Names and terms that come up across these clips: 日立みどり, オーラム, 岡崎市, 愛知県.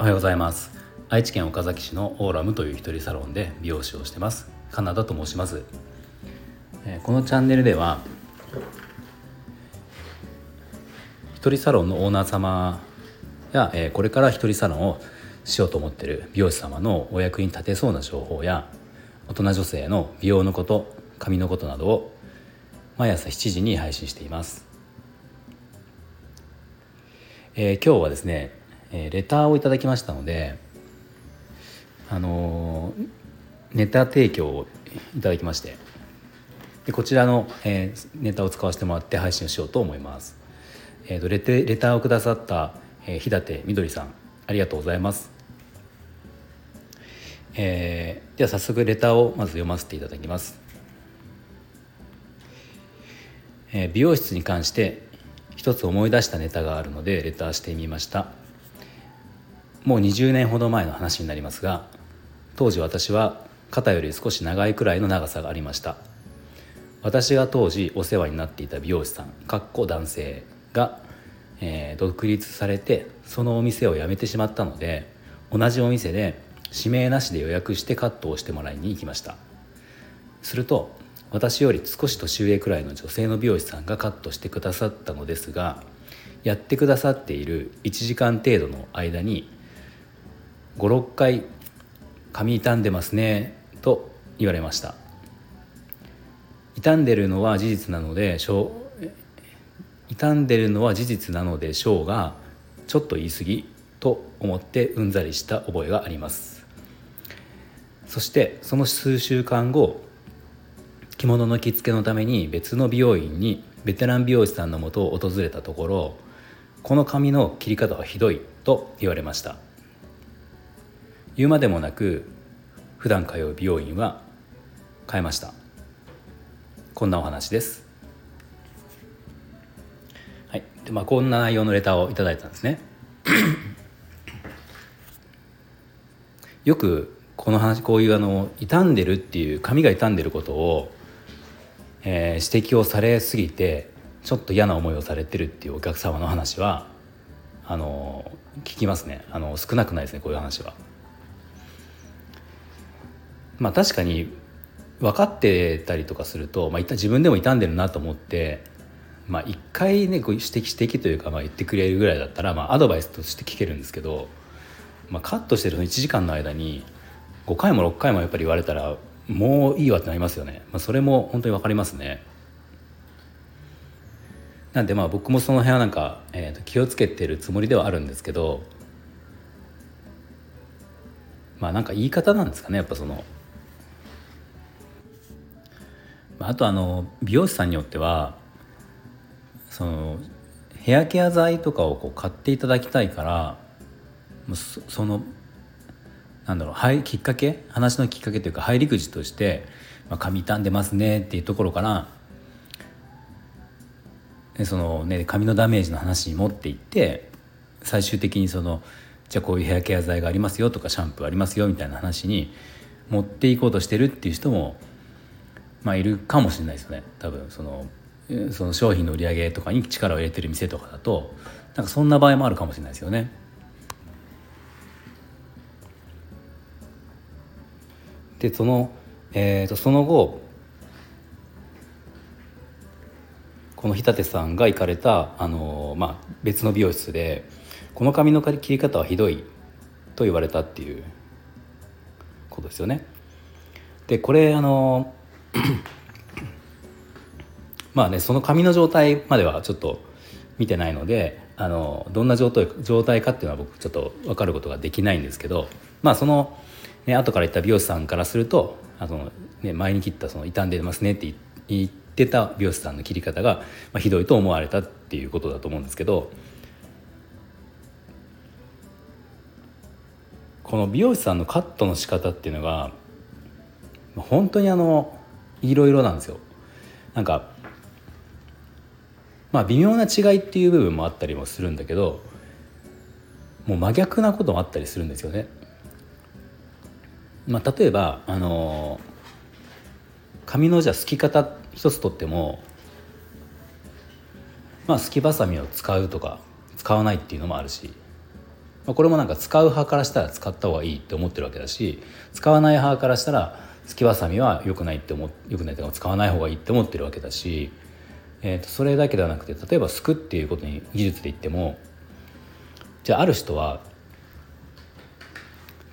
おはようございます。愛知県岡崎市のオーラムという一人サロンで美容師をしてます、カナダと申します。このチャンネルでは一人サロンのオーナー様やこれから一人サロンをしようと思っている美容師様のお役に立てそうな情報や、大人女性の美容のこと、髪のことなどを毎朝7時に配信しています。今日はですね、レターをいただきましたので、ネタ提供をいただきまして、でこちらの、ネタを使わせてもらって配信をしようと思います。レターをくださった、日立みどりさん、ありがとうございます。では早速レターをまず読ませていただきます。美容室に関して一つ思い出したネタがあるのでレターしてみました。もう20年ほど前の話になりますが、当時私は肩より少し長いくらいの長さがありました。私が当時お世話になっていた美容師さん男性が、独立されてそのお店を辞めてしまったので、同じお店で指名なしで予約してカットをしてもらいに行きました。すると私より少し年上くらいの女性の美容師さんがカットしてくださったのですが、やってくださっている1時間程度の間に 5,6 回髪傷んでますねと言われました。傷んでるのは事実なのでしょうが、ちょっと言い過ぎと思ってうんざりした覚えがあります。そしてその数週間後、着物の着付けのために別の美容院にベテラン美容師さんの元を訪れたところ、この髪の切り方はひどいと言われました。言うまでもなく普段通う美容院は変えました。こんなお話です。でこんな内容のレターをいただいたんですね。よくこういう傷んでるっていう、髪が傷んでることを指摘をされすぎてちょっと嫌な思いをされてるっていうお客様の話は聞きますね。少なくないですね、こういう話は。確かに分かってたりとかすると、自分でも傷んでるなと思って、1回ね、こう指摘というか、言ってくれるぐらいだったら、アドバイスとして聞けるんですけど、カットしてるその1時間の間に5回も6回もやっぱり言われたら、もういいわってなりますよね。それも本当に分かりますね。なんで僕もその辺は気をつけてるつもりではあるんですけど、言い方なんですかね、やっぱその。あと美容師さんによってはそのヘアケア剤とかを買っていただきたいから、そのきっかけ、話のきっかけというか入り口として、髪傷んでますねっていうところから、髪のダメージの話に持っていって、最終的にじゃあこういうヘアケア剤がありますよとかシャンプーありますよみたいな話に持っていこうとしてるっていう人も、いるかもしれないですよね。多分その商品の売り上げとかに力を入れてる店とかだとそんな場合もあるかもしれないですよね。でその後、この日立さんが行かれた別の美容室でこの髪の切り方はひどいと言われたっていうことですよね。でこれその髪の状態まではちょっと見てないので、どんな状態かっていうのは僕ちょっと分かることができないんですけど、後から言った美容師さんからすると、前に切った傷んでますねって言ってた美容師さんの切り方が、ひどいと思われたっていうことだと思うんですけど、この美容師さんのカットの仕方っていうのが本当にいろいろなんですよ。微妙な違いっていう部分もあったりもするんだけど、もう真逆なこともあったりするんですよね。例えば髪のすき方一つとっても、まあすきばさみを使うとか使わないっていうのもあるし、これもなんか使う派からしたら使った方がいいって思ってるわけだし、使わない派からしたらすきばさみは良くないって良くないというか使わない方がいいって思ってるわけだし、それだけではなくて、例えばすくっていうことに技術で言っても、じゃあある人は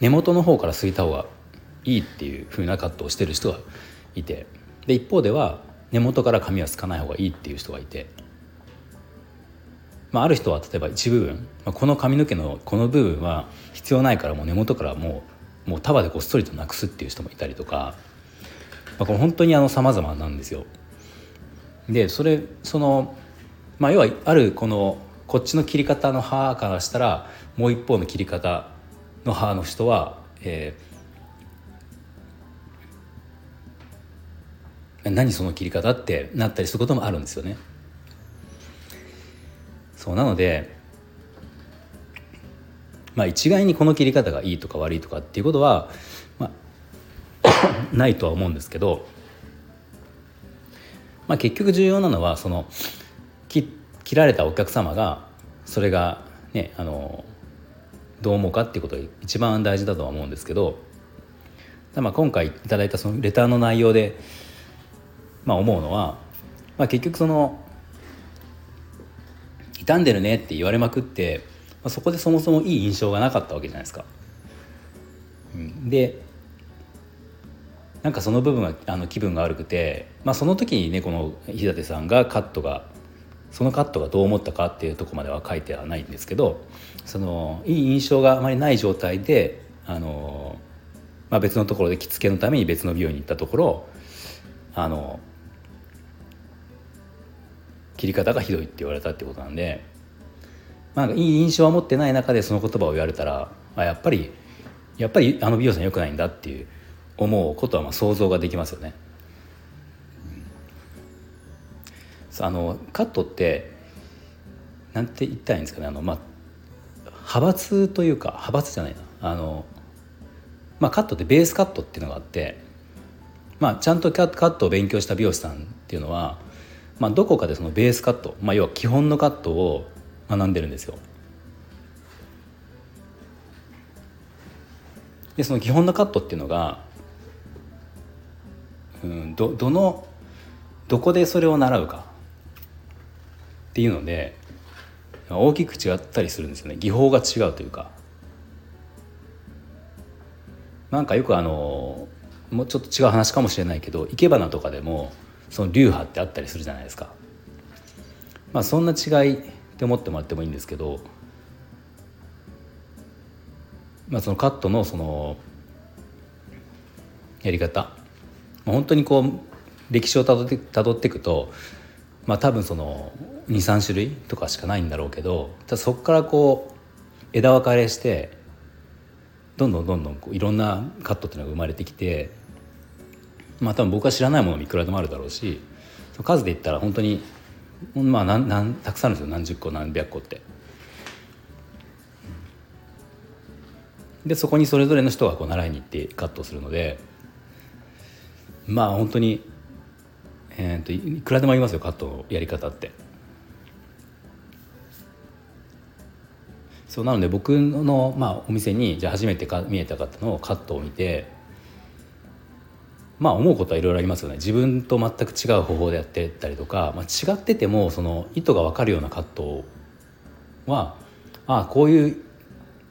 根元の方からすいた方がいいっていう風なカットをしてる人がいて、で一方では根元から髪はすかない方がいいっていう人がいて、ある人は例えば一部分、この髪の毛のこの部分は必要ないから、もう根元からもう束でごっそりとなくすっていう人もいたりとか、これ本当に様々なんですよ。で要はあるこっちの切り方の歯からしたら、もう一方の切り方の歯の人は、何その切り方ってなったりすることもあるんですよね。そうなので、一概にこの切り方がいいとか悪いとかっていうことは、ないとは思うんですけど、結局重要なのは切られたお客様がそれがね、どう思うかっていうことが一番大事だとは思うんですけど、今回いただいたそのレターの内容で、思うのは、結局傷んでるねって言われまくって、そこでそもそもいい印象がなかったわけじゃないですか。でなんかその部分は気分が悪くて、その時にね、この日立さんがそのカットがどう思ったかっていうところまでは書いてはないんですけど、いい印象があまりない状態で、別のところで着付けのために別の美容院に行ったところ、切り方がひどいって言われたってことなんで、いい印象は持ってない中でその言葉を言われたら、やっぱり美容師さん良くないんだっていう思うことは想像ができますよね。カットってなんて言ったらいいんですかね、派閥というか、派閥じゃないな、カットってベースカットっていうのがあって、ちゃんとカットを勉強した美容師さんっていうのは、どこかでそのベースカット、要は基本のカットを学んでるんですよ。でその基本のカットっていうのが、どこでそれを習うかっていうので大きく違ったりするんですよね。技法が違うというか、よくもうちょっと違う話かもしれないけど、生け花とかでもその流派ってあったりするじゃないですか。そんな違いって思ってもらってもいいんですけど、そのカットのそのやり方、本当に歴史をたどっていくと、多分2、3種類とかしかないんだろうけど、そこから枝分かれしてどんどんいろんなカットっていうのが生まれてきて、多分僕は知らないものもいくらでもあるだろうし、数で言ったら本当にたくさんあるんですよ。何十個何百個って。でそこにそれぞれの人が習いに行ってカットするので、本当にいくらでもありますよ、カットのやり方って。そうなので、僕の、お店にじゃあ初めて見えた方のカットを見て、思うことはいろいろありますよね。自分と全く違う方法でやってたりとか、違ってても意図が分かるようなカットは、こういう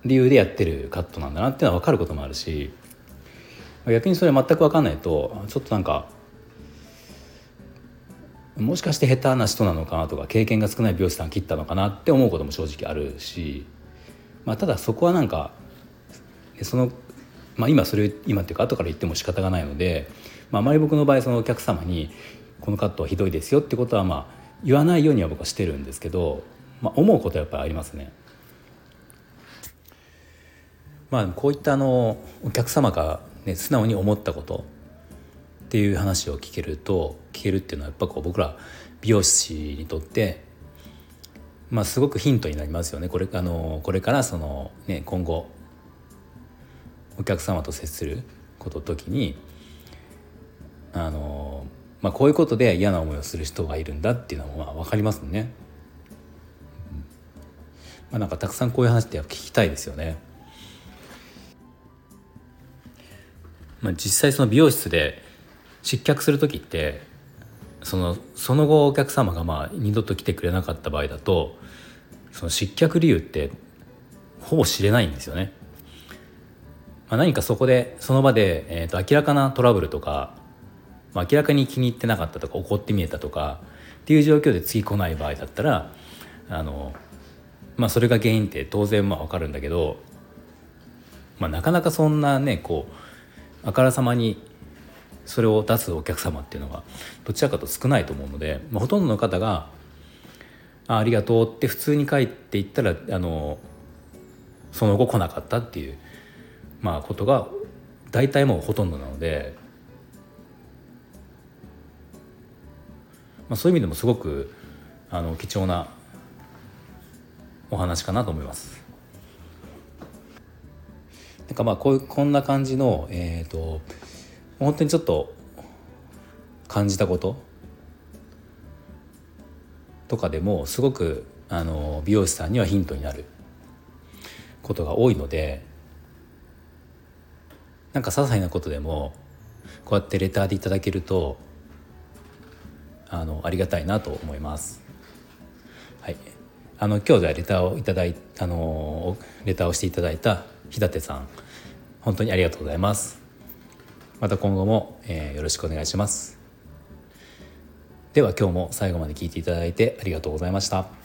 理由でやってるカットなんだなっていうのは分かることもあるし、逆にそれ全く分かんないと、ちょっともしかして下手な人なのかなとか、経験が少ない美容師さん切ったのかなって思うことも正直あるし、ただそこは今っていうか後から言っても仕方がないので、あまり僕の場合お客様にこのカットはひどいですよってことは言わないようには僕はしてるんですけど、思うことはやっぱりありますね。こういったお客様がね、素直に思ったことっていう話を聞けるっていうのは、やっぱ僕ら美容師にとって、すごくヒントになりますよね。これから今後お客様と接する時に、こういうことで嫌な思いをする人がいるんだっていうのは分かりますね。なんかたくさんこういう話ってやっぱ聞きたいですよね。実際その美容室で失脚する時ってその後お客様が二度と来てくれなかった場合だとその失脚理由ってほぼ知れないんですよね。何かそこでその場で、明らかなトラブルとか、明らかに気に入ってなかったとか怒って見えたとかっていう状況で次来ない場合だったらそれが原因って当然分かるんだけど、なかなかそんなねあからさまにそれを出すお客様っていうのがどちらかと少ないと思うので、ほとんどの方が ありがとうって普通に帰っていったらその後来なかったっていう、ことが大体もうほとんどなので、そういう意味でもすごく貴重なお話かなと思います。なんかこんな感じの、本当にちょっと感じたこととかでもすごく美容師さんにはヒントになることが多いので、なんか些細なことでもこうやってレターでいただけるとありがたいなと思います。はい、今日ではレターをしていただいた日立さん、本当にありがとうございます。また今後も、よろしくお願いします。では今日も最後まで聞いていただいてありがとうございました。